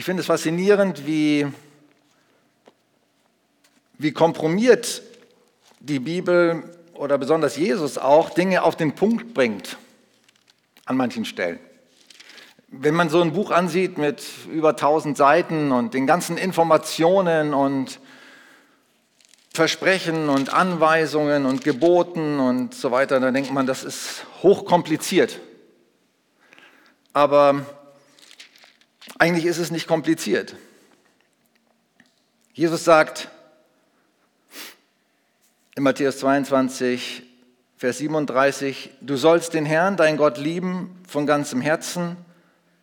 Ich finde es faszinierend, wie komprimiert die Bibel oder besonders Jesus auch Dinge auf den Punkt bringt an manchen Stellen. Wenn man so ein Buch ansieht mit über 1000 Seiten und den ganzen Informationen und Versprechen und Anweisungen und Geboten und so weiter, dann denkt man, das ist hochkompliziert. Aber eigentlich ist es nicht kompliziert. Jesus sagt in Matthäus 22, Vers 37, du sollst den Herrn, deinen Gott, lieben von ganzem Herzen,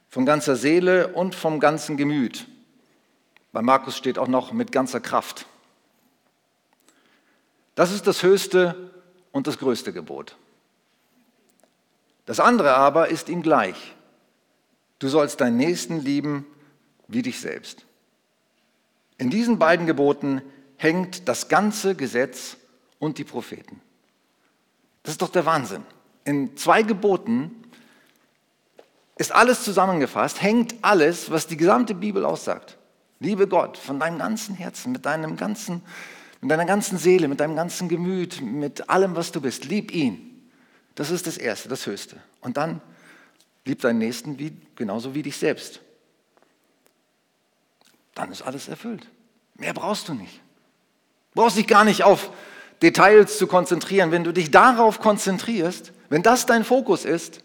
von ganzer Seele und vom ganzen Gemüt. Bei Markus steht auch noch mit ganzer Kraft. Das ist das höchste und das größte Gebot. Das andere aber ist ihm gleich. Du sollst deinen Nächsten lieben wie dich selbst. In diesen beiden Geboten hängt das ganze Gesetz und die Propheten. Das ist doch der Wahnsinn. In zwei Geboten ist alles zusammengefasst, hängt alles, was die gesamte Bibel aussagt. Liebe Gott von deinem ganzen Herzen, mit deiner ganzen Seele, mit deinem ganzen Gemüt, mit allem, was du bist. Lieb ihn. Das ist das Erste, das Höchste. Und dann lieb deinen Nächsten genauso wie dich selbst. Dann ist alles erfüllt. Mehr brauchst du nicht. Du brauchst dich gar nicht auf Details zu konzentrieren. Wenn du dich darauf konzentrierst, wenn das dein Fokus ist,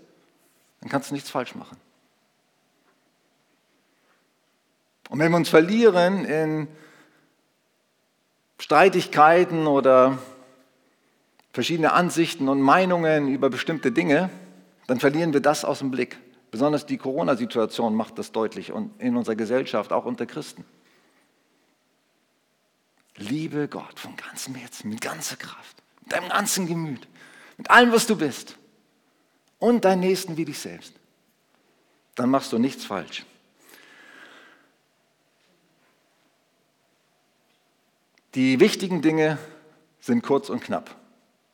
dann kannst du nichts falsch machen. Und wenn wir uns verlieren in Streitigkeiten oder verschiedene Ansichten und Meinungen über bestimmte Dinge, dann verlieren wir das aus dem Blick. Besonders die Corona-Situation macht das deutlich und in unserer Gesellschaft, auch unter Christen. Liebe Gott von ganzem Herzen, mit ganzer Kraft, mit deinem ganzen Gemüt, mit allem, was du bist. Und deinen Nächsten wie dich selbst. Dann machst du nichts falsch. Die wichtigen Dinge sind kurz und knapp.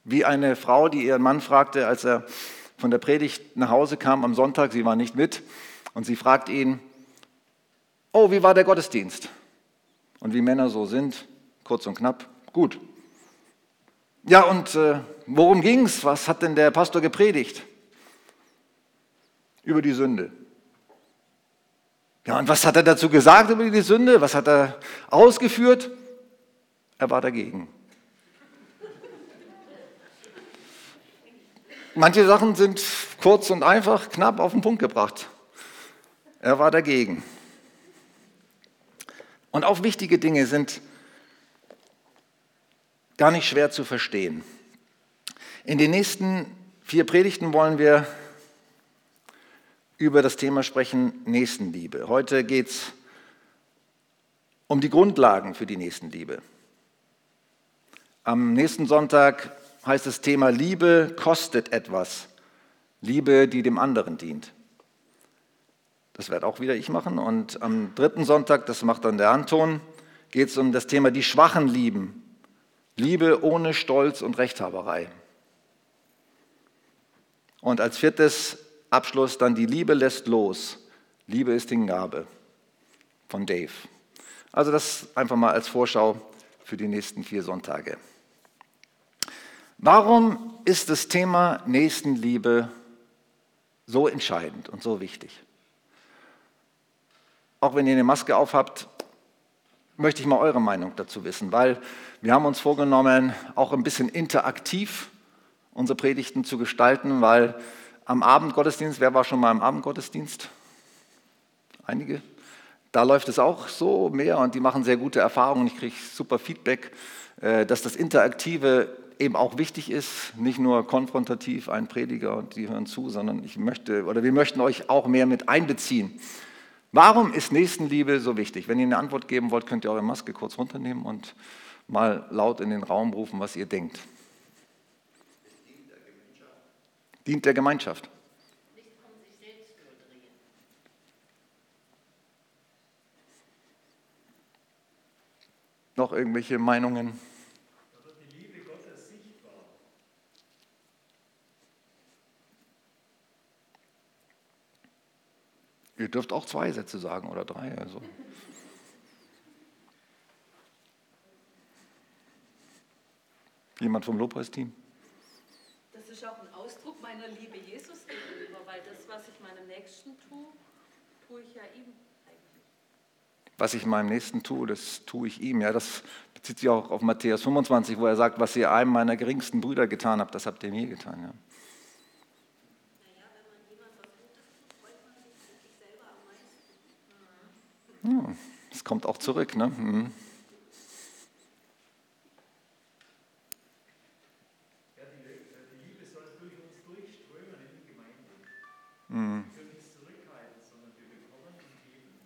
Wie eine Frau, die ihren Mann fragte, als er von der Predigt nach Hause kam am Sonntag, sie war nicht mit, und sie fragt ihn, oh, wie war der Gottesdienst? Und wie Männer so sind, kurz und knapp, gut. Ja, und worum ging's? Was hat denn der Pastor gepredigt? Über die Sünde. Ja, und was hat er dazu gesagt über die Sünde? Was hat er ausgeführt? Er war dagegen. Manche Sachen sind kurz und einfach, knapp auf den Punkt gebracht. Er war dagegen. Und auch wichtige Dinge sind gar nicht schwer zu verstehen. In den nächsten 4 Predigten wollen wir über das Thema sprechen, Nächstenliebe. Heute geht es um die Grundlagen für die Nächstenliebe. Am nächsten Sonntag heißt das Thema Liebe kostet etwas. Liebe, die dem anderen dient. Das werde auch wieder ich machen. Und am dritten Sonntag, das macht dann der Anton, geht es um das Thema die Schwachen lieben. Liebe ohne Stolz und Rechthaberei. Und als viertes Abschluss dann die Liebe lässt los. Liebe ist Hingabe von Dave. Also das einfach mal als Vorschau für die nächsten 4 Sonntage. Warum ist das Thema Nächstenliebe so entscheidend und so wichtig? Auch wenn ihr eine Maske aufhabt, möchte ich mal eure Meinung dazu wissen, weil wir haben uns vorgenommen, auch ein bisschen interaktiv unsere Predigten zu gestalten, weil am Abendgottesdienst, wer war schon mal im Abendgottesdienst? Einige. Da läuft es auch so mehr und die machen sehr gute Erfahrungen. Ich kriege super Feedback, dass das Interaktive eben auch wichtig ist. Nicht nur konfrontativ ein Prediger und die hören zu, sondern wir möchten euch auch mehr mit einbeziehen. Warum ist Nächstenliebe so wichtig? Wenn ihr eine Antwort geben wollt, könnt ihr eure Maske kurz runternehmen und mal laut in den Raum rufen, was ihr denkt. Dient der Gemeinschaft. Nicht von sich selbst nur drehen. Noch irgendwelche Meinungen? Da wird die Liebe Gottes sichtbar. Ihr Ihr dürft auch 2 Sätze sagen oder 3. Also. Jemand vom Lobpreisteam? Das ist auch ein Ausdruck meiner Liebe Jesus gegenüber, weil das, was ich meinem Nächsten tue, tue ich ja ihm eigentlich. Was ich meinem Nächsten tue, das tue ich ihm. Ja, das bezieht sich auch auf Matthäus 25, wo er sagt, was ihr einem meiner geringsten Brüder getan habt, das habt ihr mir getan. Ja. Ja, das kommt auch zurück, ne? Mhm. Ja, die Liebe soll durch uns durchströmen in die Gemeinde. Mhm. Wir können nichts zurückhalten, sondern wir bekommen und geben.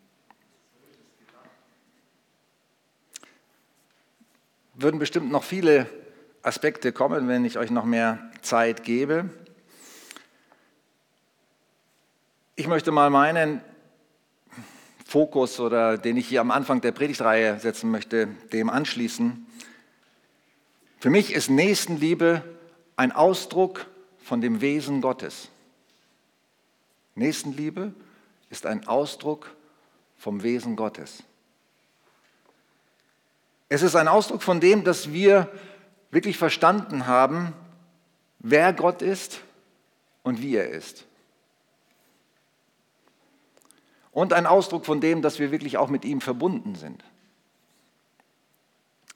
So ist es gedacht. Würden bestimmt noch viele Aspekte kommen, wenn ich euch noch mehr Zeit gebe. Ich möchte mal meinen Fokus, oder den ich hier am Anfang der Predigtreihe setzen möchte, dem anschließen. Für mich ist Nächstenliebe ein Ausdruck von dem Wesen Gottes. Nächstenliebe ist ein Ausdruck vom Wesen Gottes. Es ist ein Ausdruck von dem, dass wir wirklich verstanden haben, wer Gott ist und wie er ist. Und ein Ausdruck von dem, dass wir wirklich auch mit ihm verbunden sind.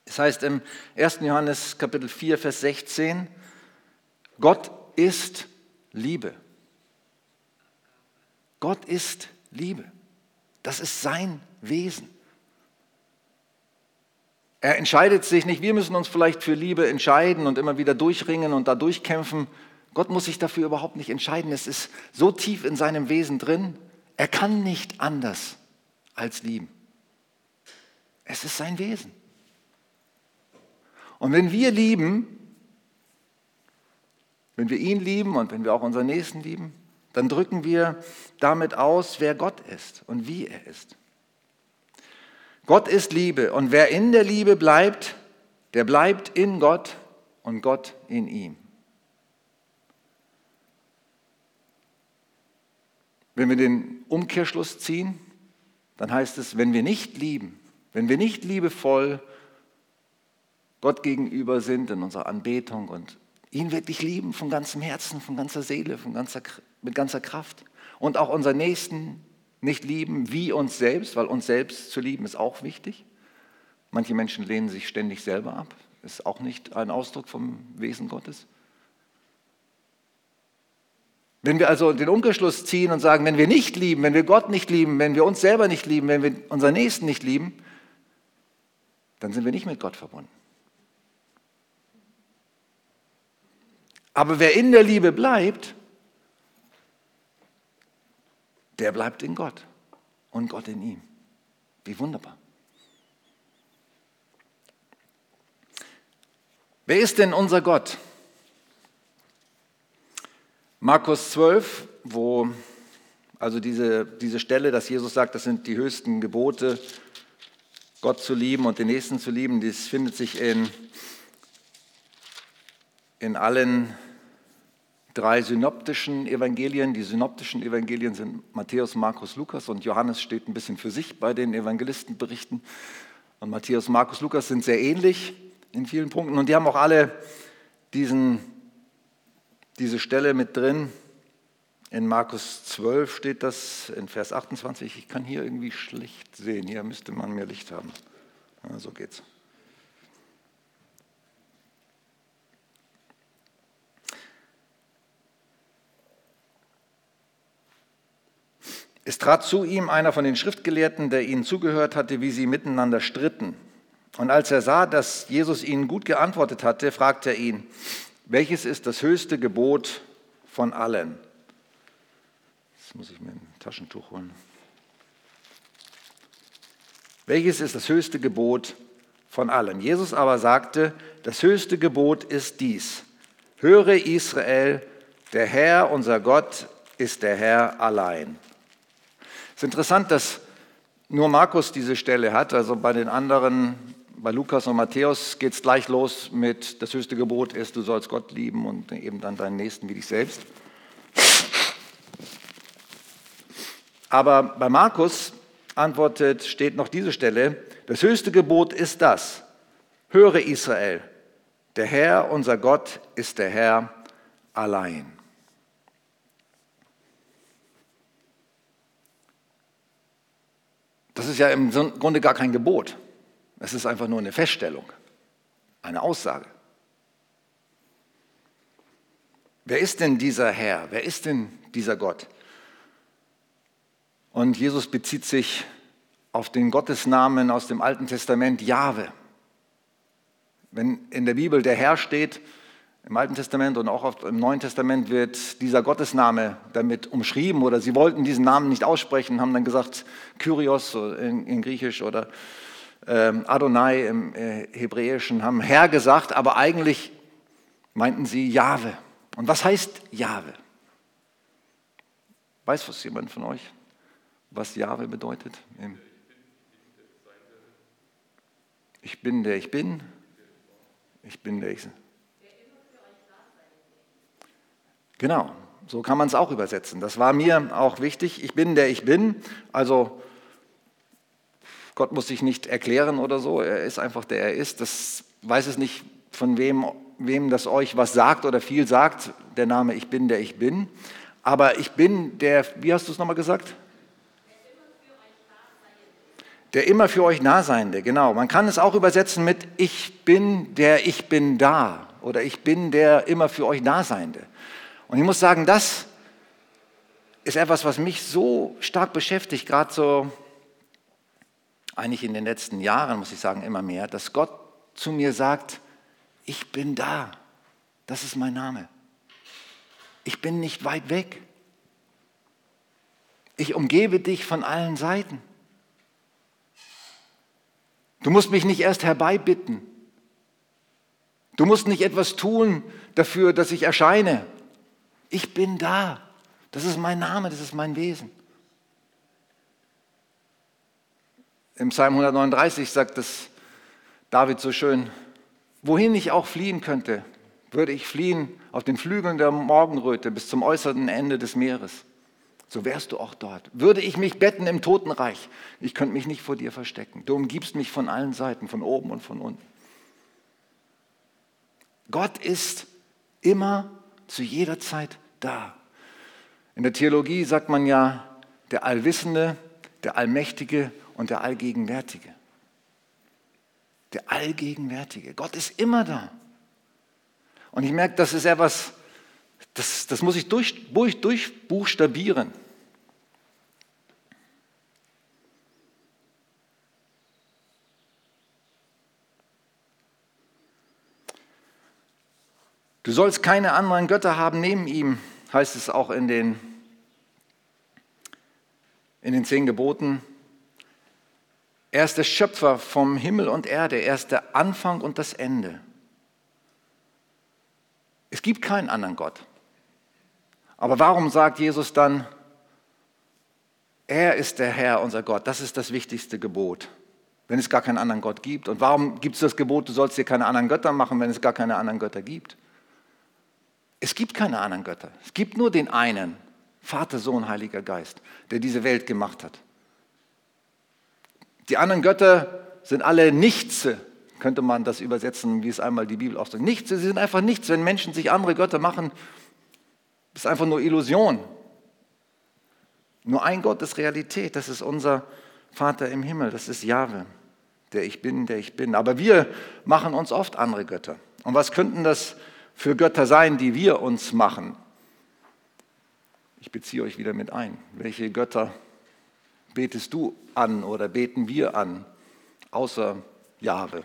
Es heißt im 1. Johannes Kapitel 4, Vers 16, Gott ist Liebe. Gott ist Liebe. Das ist sein Wesen. Er entscheidet sich nicht, wir müssen uns vielleicht für Liebe entscheiden und immer wieder durchringen und da durchkämpfen. Gott muss sich dafür überhaupt nicht entscheiden. Es ist so tief in seinem Wesen drin, er kann nicht anders als lieben. Es ist sein Wesen. Und wenn wir lieben, wenn wir ihn lieben und wenn wir auch unseren Nächsten lieben, dann drücken wir damit aus, wer Gott ist und wie er ist. Gott ist Liebe und wer in der Liebe bleibt, der bleibt in Gott und Gott in ihm. Wenn wir den Umkehrschluss ziehen, dann heißt es, wenn wir nicht lieben, wenn wir nicht liebevoll Gott gegenüber sind in unserer Anbetung und ihn wirklich lieben von ganzem Herzen, von ganzer Seele, mit ganzer Kraft und auch unseren Nächsten nicht lieben wie uns selbst, weil uns selbst zu lieben ist auch wichtig. Manche Menschen lehnen sich ständig selber ab, ist auch nicht ein Ausdruck vom Wesen Gottes. Wenn wir also den Umkehrschluss ziehen und sagen, wenn wir nicht lieben, wenn wir Gott nicht lieben, wenn wir uns selber nicht lieben, wenn wir unseren Nächsten nicht lieben, dann sind wir nicht mit Gott verbunden. Aber wer in der Liebe bleibt, der bleibt in Gott und Gott in ihm. Wie wunderbar. Wer ist denn unser Gott? Markus 12, wo also diese Stelle, dass Jesus sagt, das sind die höchsten Gebote, Gott zu lieben und den Nächsten zu lieben, das findet sich in allen 3 synoptischen Evangelien. Die synoptischen Evangelien sind Matthäus, Markus, Lukas, und Johannes steht ein bisschen für sich bei den Evangelistenberichten. Und Matthäus, Markus, Lukas sind sehr ähnlich in vielen Punkten und die haben auch alle diese Stelle mit drin. In Markus 12 steht das, in Vers 28, ich kann hier irgendwie schlecht sehen, hier müsste man mehr Licht haben. Ja, so geht's. Es trat zu ihm einer von den Schriftgelehrten, der ihnen zugehört hatte, wie sie miteinander stritten. Und als er sah, dass Jesus ihnen gut geantwortet hatte, fragte er ihn: Welches ist das höchste Gebot von allen? Jetzt muss ich mir ein Taschentuch holen. Welches ist das höchste Gebot von allen? Jesus aber sagte, das höchste Gebot ist dies: Höre Israel, der Herr, unser Gott, ist der Herr allein. Es ist interessant, dass nur Markus diese Stelle hat, also bei den anderen. Bei Lukas und Matthäus geht es gleich los mit, das höchste Gebot ist, du sollst Gott lieben und eben dann deinen Nächsten wie dich selbst. Aber bei Markus antwortet, steht noch diese Stelle, das höchste Gebot ist das, höre Israel, der Herr, unser Gott, ist der Herr allein. Das ist ja im Grunde gar kein Gebot. Es ist einfach nur eine Feststellung, eine Aussage. Wer ist denn dieser Herr? Wer ist denn dieser Gott? Und Jesus bezieht sich auf den Gottesnamen aus dem Alten Testament, Jahwe. Wenn in der Bibel der Herr steht, im Alten Testament und auch oft im Neuen Testament wird dieser Gottesname damit umschrieben oder sie wollten diesen Namen nicht aussprechen, haben dann gesagt Kyrios in Griechisch oder Adonai im Hebräischen, haben Herr gesagt, aber eigentlich meinten sie Jahwe. Und was heißt Jahwe? Weiß was jemand von euch, was Jahwe bedeutet? Ich bin der ich bin. Ich bin der ich bin. Genau, so kann man es auch übersetzen. Das war mir auch wichtig. Ich bin der ich bin. Also Gott muss sich nicht erklären oder so. Er ist einfach der er ist. Das weiß es nicht von wem das euch was sagt oder viel sagt, der Name Ich bin, der ich bin. Aber ich bin der, wie hast du es nochmal gesagt? Der immer für euch Nahseiende, genau. Man kann es auch übersetzen mit Ich bin, der ich bin da. Oder Ich bin, der immer für euch Nahseiende. Und ich muss sagen, das ist etwas, was mich so stark beschäftigt, gerade so eigentlich in den letzten Jahren, muss ich sagen, immer mehr, dass Gott zu mir sagt, ich bin da, das ist mein Name. Ich bin nicht weit weg. Ich umgebe dich von allen Seiten. Du musst mich nicht erst herbeibitten. Du musst nicht etwas tun dafür, dass ich erscheine. Ich bin da. Das ist mein Name, das ist mein Wesen. Im Psalm 139 sagt es David so schön, wohin ich auch fliehen könnte, würde ich fliehen auf den Flügeln der Morgenröte bis zum äußersten Ende des Meeres. So wärst du auch dort. Würde ich mich betten im Totenreich, ich könnte mich nicht vor dir verstecken. Du umgibst mich von allen Seiten, von oben und von unten. Gott ist immer zu jeder Zeit da. In der Theologie sagt man ja, der Allwissende, der Allmächtige und der Allgegenwärtige. Der Allgegenwärtige. Gott ist immer da. Und ich merke, das ist etwas, das muss ich durchbuchstabieren. Du sollst keine anderen Götter haben neben ihm, heißt es auch in den 10 Geboten. Er ist der Schöpfer vom Himmel und Erde, er ist der Anfang und das Ende. Es gibt keinen anderen Gott. Aber warum sagt Jesus dann, er ist der Herr, unser Gott, das ist das wichtigste Gebot, wenn es gar keinen anderen Gott gibt? Und warum gibt es das Gebot, du sollst dir keine anderen Götter machen, wenn es gar keine anderen Götter gibt? Es gibt keine anderen Götter. Es gibt nur den einen, Vater, Sohn, Heiliger Geist, der diese Welt gemacht hat. Die anderen Götter sind alle nichts, könnte man das übersetzen, wie es einmal die Bibel auch sagt. Nichts, sie sind einfach nichts. Wenn Menschen sich andere Götter machen, ist einfach nur Illusion. Nur ein Gott ist Realität. Das ist unser Vater im Himmel. Das ist Jahwe, der ich bin, der ich bin. Aber wir machen uns oft andere Götter. Und was könnten das für Götter sein, die wir uns machen? Ich beziehe euch wieder mit ein. Welche Götter betest du an oder beten wir an, außer Jahwe?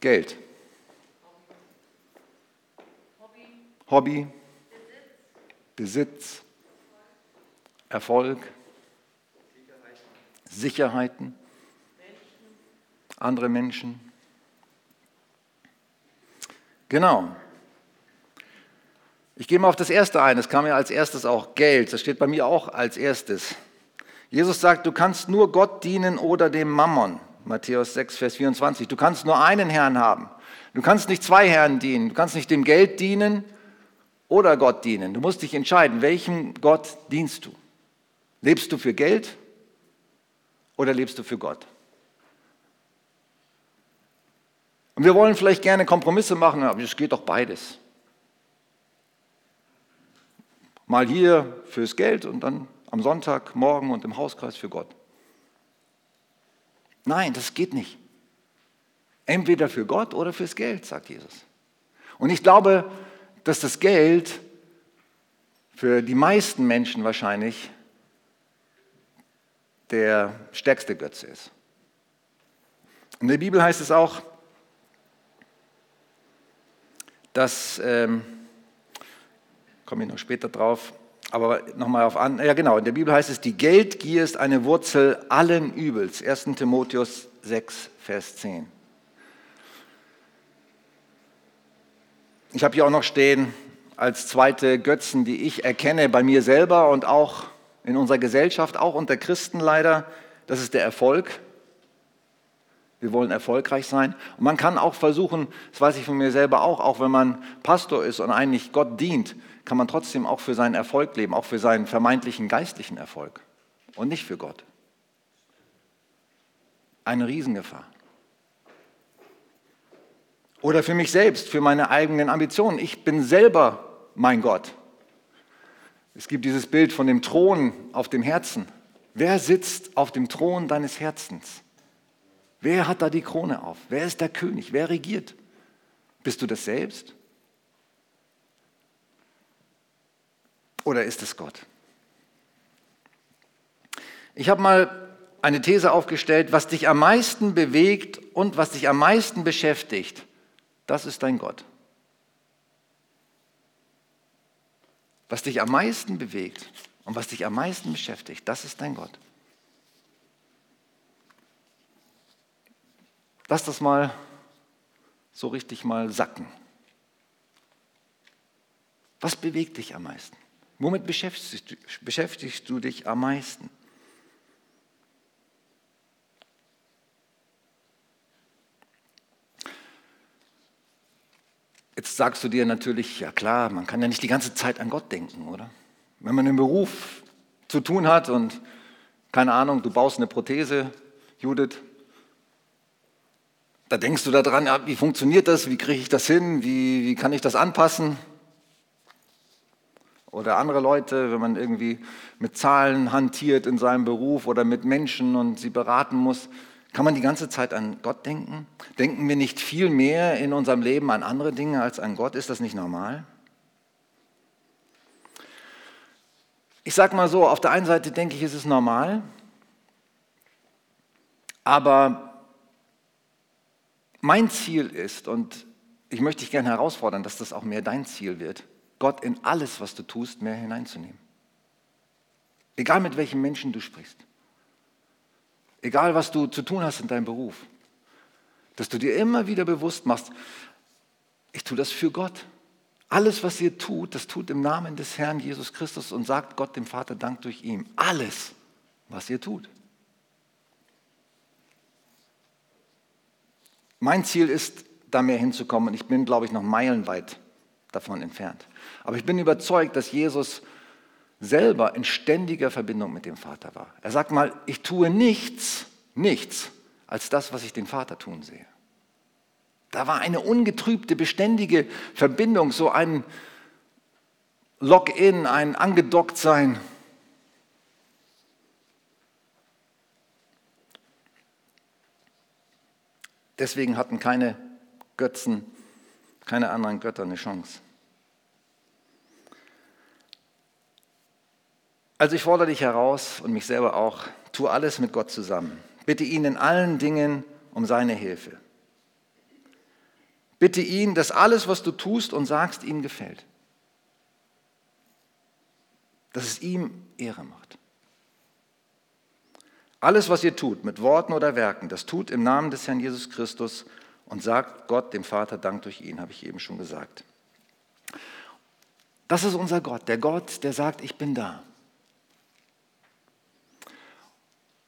Geld. Hobby. Besitz. Erfolg. Sicherheiten. Andere Menschen. Genau. Ich gehe mal auf das Erste ein. Das kam ja als erstes auch Geld. Das steht bei mir auch als erstes. Jesus sagt, du kannst nur Gott dienen oder dem Mammon. Matthäus 6, Vers 24. Du kannst nur einen Herrn haben. Du kannst nicht zwei Herren dienen. Du kannst nicht dem Geld dienen oder Gott dienen. Du musst dich entscheiden, welchem Gott dienst du? Lebst du für Geld oder lebst du für Gott? Und wir wollen vielleicht gerne Kompromisse machen, aber es geht doch beides. Mal hier fürs Geld und dann am Sonntagmorgen und im Hauskreis für Gott. Nein, das geht nicht. Entweder für Gott oder fürs Geld, sagt Jesus. Und ich glaube, dass das Geld für die meisten Menschen wahrscheinlich der stärkste Götze ist. In der Bibel heißt es auch, dass, komme ich noch später drauf, aber nochmal auf an, ja genau, in der Bibel heißt es, die Geldgier ist eine Wurzel allen Übels. 1. Timotheus 6, Vers 10. Ich habe hier auch noch stehen, als zweite Götzen, die ich erkenne bei mir selber und auch in unserer Gesellschaft, auch unter Christen leider, das ist der Erfolg. Wir wollen erfolgreich sein. Und man kann auch versuchen, das weiß ich von mir selber auch wenn man Pastor ist und eigentlich Gott dient, kann man trotzdem auch für seinen Erfolg leben, auch für seinen vermeintlichen geistlichen Erfolg und nicht für Gott. Eine Riesengefahr. Oder für mich selbst, für meine eigenen Ambitionen. Ich bin selber mein Gott. Es gibt dieses Bild von dem Thron auf dem Herzen. Wer sitzt auf dem Thron deines Herzens? Wer hat da die Krone auf? Wer ist der König? Wer regiert? Bist du das selbst? Oder ist es Gott? Ich habe mal eine These aufgestellt, was dich am meisten bewegt und was dich am meisten beschäftigt, das ist dein Gott. Was dich am meisten bewegt und was dich am meisten beschäftigt, das ist dein Gott. Lass das mal so richtig mal sacken. Was bewegt dich am meisten? Womit beschäftigst du dich am meisten? Jetzt sagst du dir natürlich, ja klar, man kann ja nicht die ganze Zeit an Gott denken, oder? Wenn man einen Beruf zu tun hat und, keine Ahnung, du baust eine Prothese, Judith, da denkst du daran, ja, wie funktioniert das, wie kriege ich das hin, wie kann ich das anpassen? Oder andere Leute, wenn man irgendwie mit Zahlen hantiert in seinem Beruf oder mit Menschen und sie beraten muss, kann man die ganze Zeit an Gott denken? Denken wir nicht viel mehr in unserem Leben an andere Dinge als an Gott? Ist das nicht normal? Ich sage mal so, auf der einen Seite denke ich, ist es normal, aber mein Ziel ist, und ich möchte dich gerne herausfordern, dass das auch mehr dein Ziel wird, Gott in alles, was du tust, mehr hineinzunehmen. Egal mit welchen Menschen du sprichst. Egal, was du zu tun hast in deinem Beruf, dass du dir immer wieder bewusst machst, ich tue das für Gott. Alles, was ihr tut, das tut im Namen des Herrn Jesus Christus und sagt Gott dem Vater Dank durch ihn. Alles, was ihr tut. Mein Ziel ist, da mehr hinzukommen und ich bin, glaube ich, noch meilenweit davon entfernt. Aber ich bin überzeugt, dass Jesus selber in ständiger Verbindung mit dem Vater war. Er sagt mal, ich tue nichts als das, was ich den Vater tun sehe. Da war eine ungetrübte, beständige Verbindung, so ein Lock-in, ein Angedocktsein. Deswegen hatten keine Götzen, keine anderen Götter eine Chance. Also ich fordere dich heraus und mich selber auch, tu alles mit Gott zusammen. Bitte ihn in allen Dingen um seine Hilfe. Bitte ihn, dass alles, was du tust und sagst, ihm gefällt. Dass es ihm Ehre macht. Alles, was ihr tut, mit Worten oder Werken, das tut im Namen des Herrn Jesus Christus und sagt Gott dem Vater Dank durch ihn, habe ich eben schon gesagt. Das ist unser Gott, der sagt, ich bin da.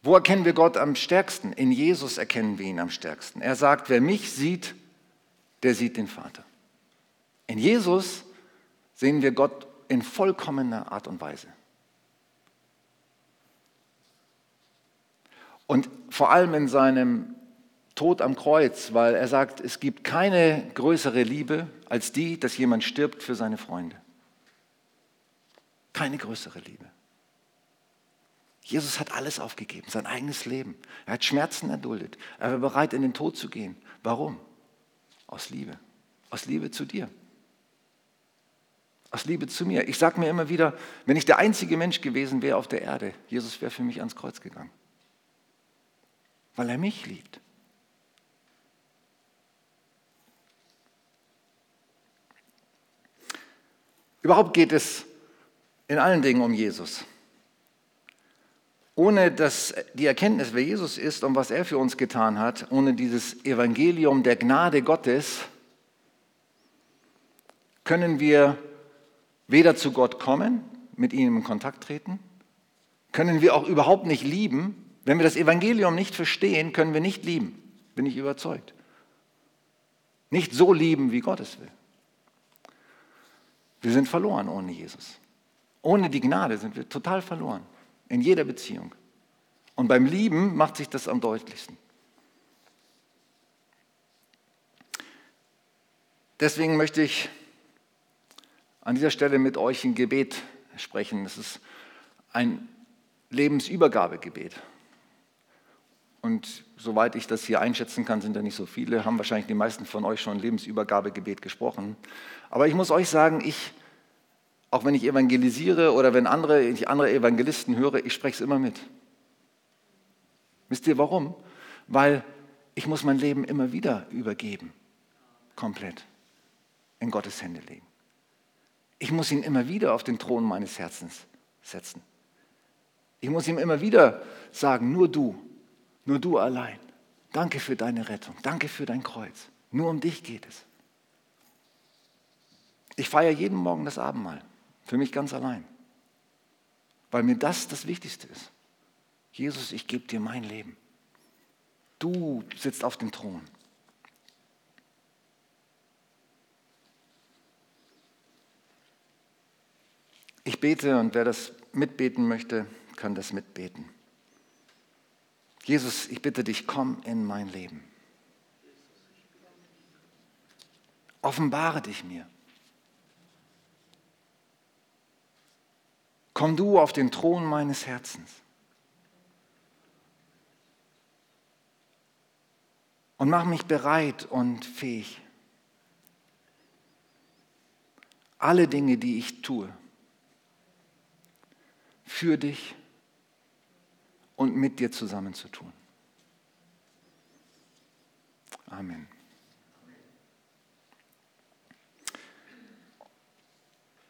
Wo erkennen wir Gott am stärksten? In Jesus erkennen wir ihn am stärksten. Er sagt, wer mich sieht, der sieht den Vater. In Jesus sehen wir Gott in vollkommener Art und Weise. Und vor allem in seinem Tod am Kreuz, weil er sagt, es gibt keine größere Liebe als die, dass jemand stirbt für seine Freunde. Keine größere Liebe. Jesus hat alles aufgegeben, sein eigenes Leben. Er hat Schmerzen erduldet. Er war bereit, in den Tod zu gehen. Warum? Aus Liebe. Aus Liebe zu dir. Aus Liebe zu mir. Ich sage mir immer wieder, wenn ich der einzige Mensch gewesen wäre auf der Erde, Jesus wäre für mich ans Kreuz gegangen. Weil er mich liebt. Überhaupt geht es in allen Dingen um Jesus. Ohne dass die Erkenntnis, wer Jesus ist und was er für uns getan hat, ohne dieses Evangelium der Gnade Gottes, können wir weder zu Gott kommen, mit ihm in Kontakt treten, können wir auch überhaupt nicht lieben. Wenn wir das Evangelium nicht verstehen, können wir nicht lieben, bin ich überzeugt. Nicht so lieben, wie Gott es will. Wir sind verloren ohne Jesus. Ohne die Gnade sind wir total verloren. In jeder Beziehung. Und beim Lieben macht sich das am deutlichsten. Deswegen möchte ich an dieser Stelle mit euch ein Gebet sprechen. Es ist ein Lebensübergabegebet. Und soweit ich das hier einschätzen kann, sind da nicht so viele, haben wahrscheinlich die meisten von euch schon Lebensübergabegebet gesprochen. Aber ich muss euch sagen, auch wenn ich evangelisiere oder wenn ich andere Evangelisten höre, ich spreche es immer mit. Wisst ihr warum? Weil ich muss mein Leben immer wieder übergeben, komplett in Gottes Hände legen. Ich muss ihn immer wieder auf den Thron meines Herzens setzen. Ich muss ihm immer wieder sagen, nur du allein. Danke für deine Rettung, danke für dein Kreuz. Nur um dich geht es. Ich feiere jeden Morgen das Abendmahl. Für mich ganz allein. Weil mir das Wichtigste ist. Jesus, ich gebe dir mein Leben. Du sitzt auf dem Thron. Ich bete und wer das mitbeten möchte, kann das mitbeten. Jesus, ich bitte dich, komm in mein Leben. Offenbare dich mir. Komm du auf den Thron meines Herzens. Und mach mich bereit und fähig. Alle Dinge, die ich tue, für dich und mit dir zusammen zu tun. Amen.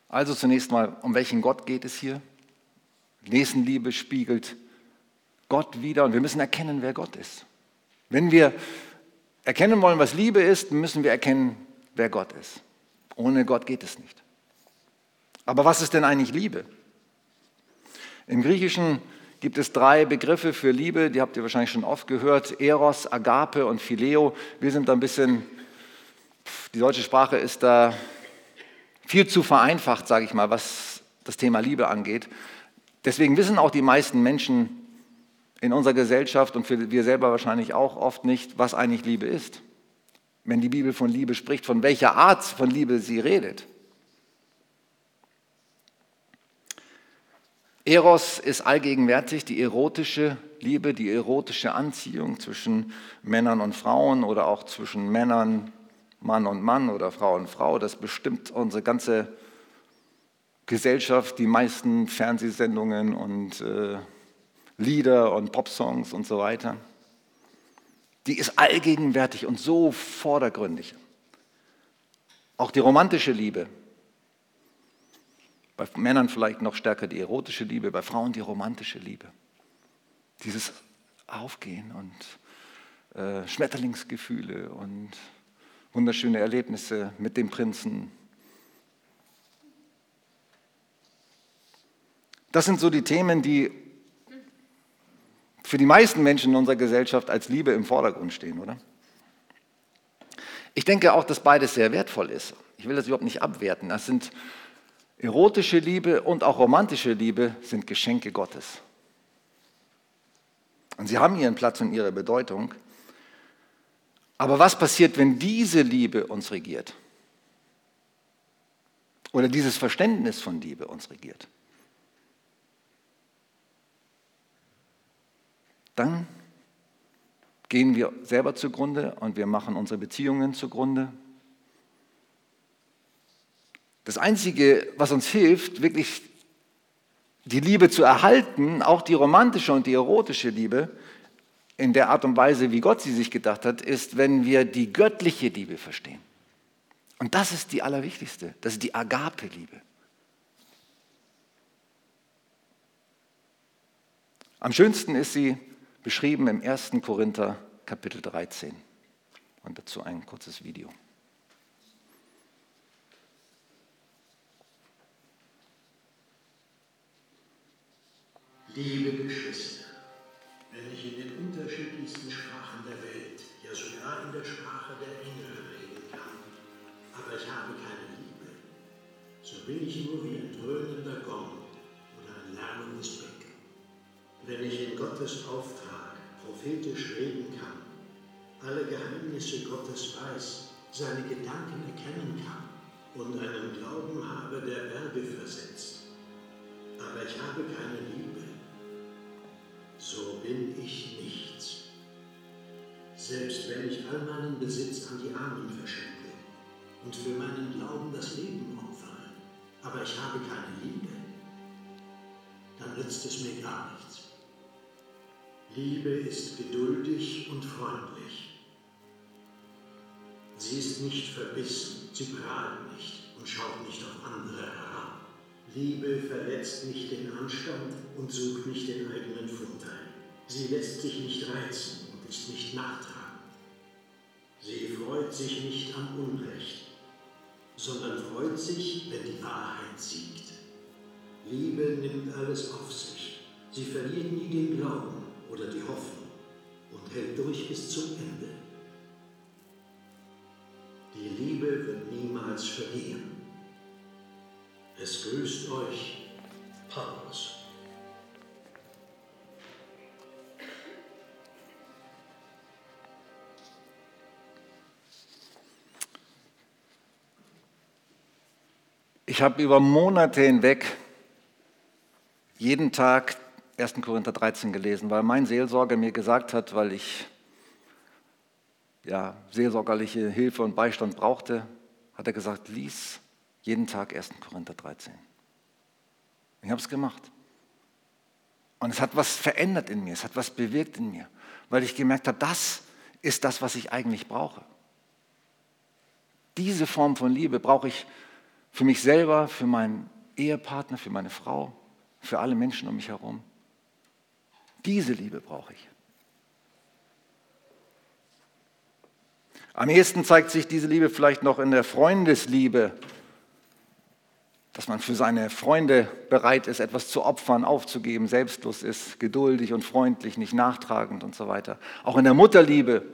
Also zunächst mal, um welchen Gott geht es hier? Nächstenliebe spiegelt Gott wider und wir müssen erkennen, wer Gott ist. Wenn wir erkennen wollen, was Liebe ist, müssen wir erkennen, wer Gott ist. Ohne Gott geht es nicht. Aber was ist denn eigentlich Liebe? Im Griechischen gibt es 3 Begriffe für Liebe, die habt ihr wahrscheinlich schon oft gehört. Eros, Agape und Phileo. Wir sind da ein bisschen, die deutsche Sprache ist da viel zu vereinfacht, sage ich mal, was das Thema Liebe angeht. Deswegen wissen auch die meisten Menschen in unserer Gesellschaft und wir selber wahrscheinlich auch oft nicht, was eigentlich Liebe ist. Wenn die Bibel von Liebe spricht, von welcher Art von Liebe sie redet. Eros ist allgegenwärtig, die erotische Liebe, die erotische Anziehung zwischen Männern und Frauen oder auch zwischen Mann und Mann oder Frau und Frau, das bestimmt unsere ganze Gesellschaft, die meisten Fernsehsendungen und Lieder und Popsongs und so weiter. Die ist allgegenwärtig und so vordergründig. Auch die romantische Liebe, bei Männern vielleicht noch stärker die erotische Liebe, bei Frauen die romantische Liebe. Dieses Aufgehen und Schmetterlingsgefühle und wunderschöne Erlebnisse mit dem Prinzen. Das sind so die Themen, die für die meisten Menschen in unserer Gesellschaft als Liebe im Vordergrund stehen, oder? Ich denke auch, dass beides sehr wertvoll ist. Ich will das überhaupt nicht abwerten. Das sind Erotische Liebe und auch romantische Liebe sind Geschenke Gottes. Und sie haben ihren Platz und ihre Bedeutung. Aber was passiert, wenn diese Liebe uns regiert? Oder dieses Verständnis von Liebe uns regiert? Dann gehen wir selber zugrunde und wir machen unsere Beziehungen zugrunde. Das Einzige, was uns hilft, wirklich die Liebe zu erhalten, auch die romantische und die erotische Liebe, in der Art und Weise, wie Gott sie sich gedacht hat, ist, wenn wir die göttliche Liebe verstehen. Und das ist die allerwichtigste, das ist die Agape-Liebe. Am schönsten ist sie beschrieben im 1. Korinther Kapitel 13. Und dazu ein kurzes Video. Liebe Geschwister, wenn ich in den unterschiedlichsten Sprachen der Welt, ja sogar in der Sprache der Engel reden kann, aber ich habe keine Liebe, so bin ich nur wie ein dröhnender Gong oder ein lärmendes Becken. Wenn ich in Gottes Auftrag prophetisch reden kann, alle Geheimnisse Gottes weiß, seine Gedanken erkennen kann und einen Glauben habe, der Berge versetzt, aber ich habe keine Liebe, so bin ich nichts. Selbst wenn ich all meinen Besitz an die Armen verschenke und für meinen Glauben das Leben opfere, aber ich habe keine Liebe, dann nützt es mir gar nichts. Liebe ist geduldig und freundlich. Sie ist nicht verbissen, sie prahlt nicht und schaut nicht auf andere herab. Liebe verletzt nicht den Anstand und sucht nicht den eigenen Vorteil. Sie lässt sich nicht reizen und ist nicht nachtragend. Sie freut sich nicht am Unrecht, sondern freut sich, wenn die Wahrheit siegt. Liebe nimmt alles auf sich. Sie verliert nie den Glauben oder die Hoffnung und hält durch bis zum Ende. Die Liebe wird niemals vergehen. Es grüßt euch, Paulus. Ich habe über Monate hinweg jeden Tag 1. Korinther 13 gelesen, weil mein Seelsorger mir gesagt hat, weil ich seelsorgerliche Hilfe und Beistand brauchte, hat er gesagt, lies jeden Tag 1. Korinther 13. Ich habe es gemacht. Und es hat was verändert in mir, es hat was bewirkt in mir, weil ich gemerkt habe, das ist das, was ich eigentlich brauche. Diese Form von Liebe brauche ich für mich selber, für meinen Ehepartner, für meine Frau, für alle Menschen um mich herum. Diese Liebe brauche ich. Am ehesten zeigt sich diese Liebe vielleicht noch in der Freundesliebe, dass man für seine Freunde bereit ist, etwas zu opfern, aufzugeben, selbstlos ist, geduldig und freundlich, nicht nachtragend und so weiter. Auch in der Mutterliebe.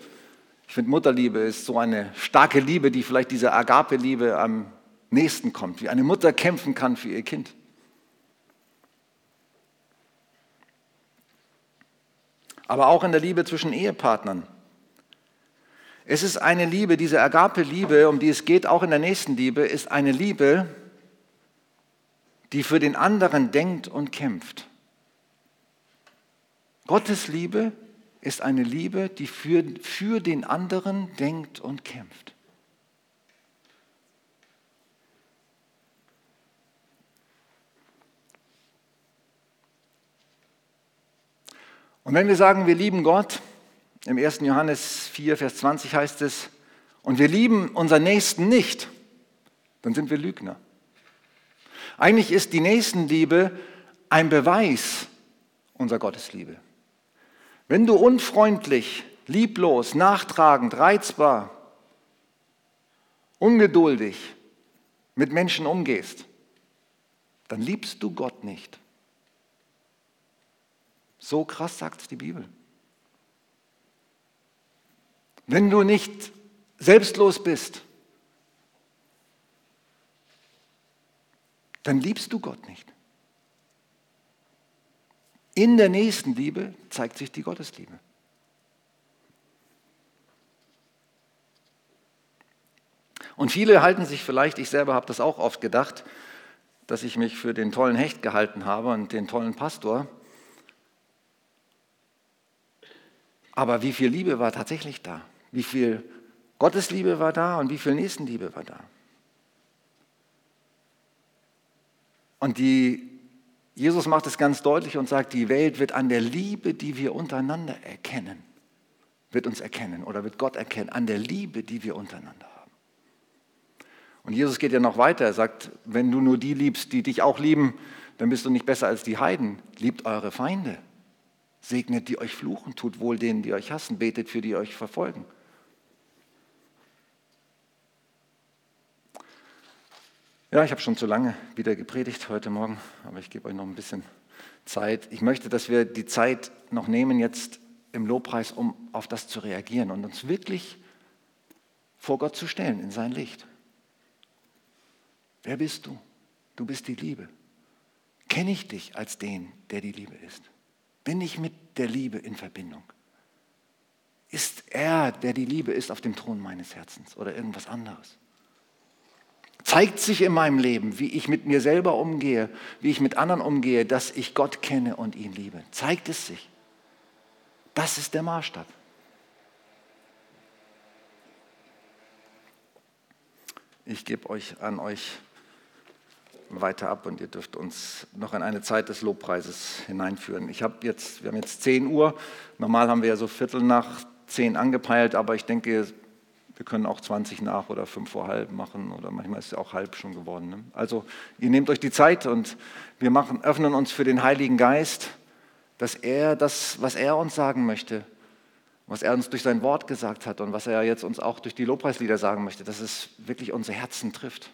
Ich finde, Mutterliebe ist so eine starke Liebe, die vielleicht dieser Agape-Liebe am nächsten kommt, wie eine Mutter kämpfen kann für ihr Kind. Aber auch in der Liebe zwischen Ehepartnern. Es ist eine Liebe, diese Agape-Liebe, um die es geht, auch in der Nächstenliebe, ist eine Liebe, die für den anderen denkt und kämpft. Gottes Liebe ist eine Liebe, die für den anderen denkt und kämpft. Und wenn wir sagen, wir lieben Gott, im 1. Johannes 4, Vers 20 heißt es, und wir lieben unseren Nächsten nicht, dann sind wir Lügner. Eigentlich ist die Nächstenliebe ein Beweis unserer Gottesliebe. Wenn du unfreundlich, lieblos, nachtragend, reizbar, ungeduldig mit Menschen umgehst, dann liebst du Gott nicht. So krass sagt es die Bibel. Wenn du nicht selbstlos bist, dann liebst du Gott nicht. In der Nächstenliebe zeigt sich die Gottesliebe. Und viele halten sich vielleicht, ich selber habe das auch oft gedacht, dass ich mich für den tollen Hecht gehalten habe und den tollen Pastor. Aber wie viel Liebe war tatsächlich da? Wie viel Gottesliebe war da und wie viel Nächstenliebe war da? Und Jesus macht es ganz deutlich und sagt, die Welt wird an der Liebe, die wir untereinander erkennen, wird uns erkennen oder wird Gott erkennen, an der Liebe, die wir untereinander haben. Und Jesus geht ja noch weiter, er sagt, wenn du nur die liebst, die dich auch lieben, dann bist du nicht besser als die Heiden. Liebt eure Feinde, segnet die euch fluchen, tut wohl denen, die euch hassen, betet für die, die euch verfolgen. Ja, ich habe schon zu lange wieder gepredigt heute Morgen, aber ich gebe euch noch ein bisschen Zeit. Ich möchte, dass wir die Zeit noch nehmen jetzt im Lobpreis, um auf das zu reagieren und uns wirklich vor Gott zu stellen, in sein Licht. Wer bist du? Du bist die Liebe. Kenne ich dich als den, der die Liebe ist? Bin ich mit der Liebe in Verbindung? Ist er, der die Liebe ist, auf dem Thron meines Herzens oder irgendwas anderes? Zeigt sich in meinem Leben, wie ich mit mir selber umgehe, wie ich mit anderen umgehe, dass ich Gott kenne und ihn liebe. Zeigt es sich. Das ist der Maßstab. Ich gebe an euch weiter ab und ihr dürft uns noch in eine Zeit des Lobpreises hineinführen. Wir haben jetzt 10 Uhr. Normal haben wir ja so 9:45 angepeilt, aber ich denke, wir können auch 20 nach oder 5:15 machen oder manchmal ist es auch 9:30 schon geworden. Ne? Also ihr nehmt euch die Zeit und wir öffnen uns für den Heiligen Geist, dass er das, was er uns sagen möchte, was er uns durch sein Wort gesagt hat und was er jetzt uns auch durch die Lobpreislieder sagen möchte, dass es wirklich unsere Herzen trifft.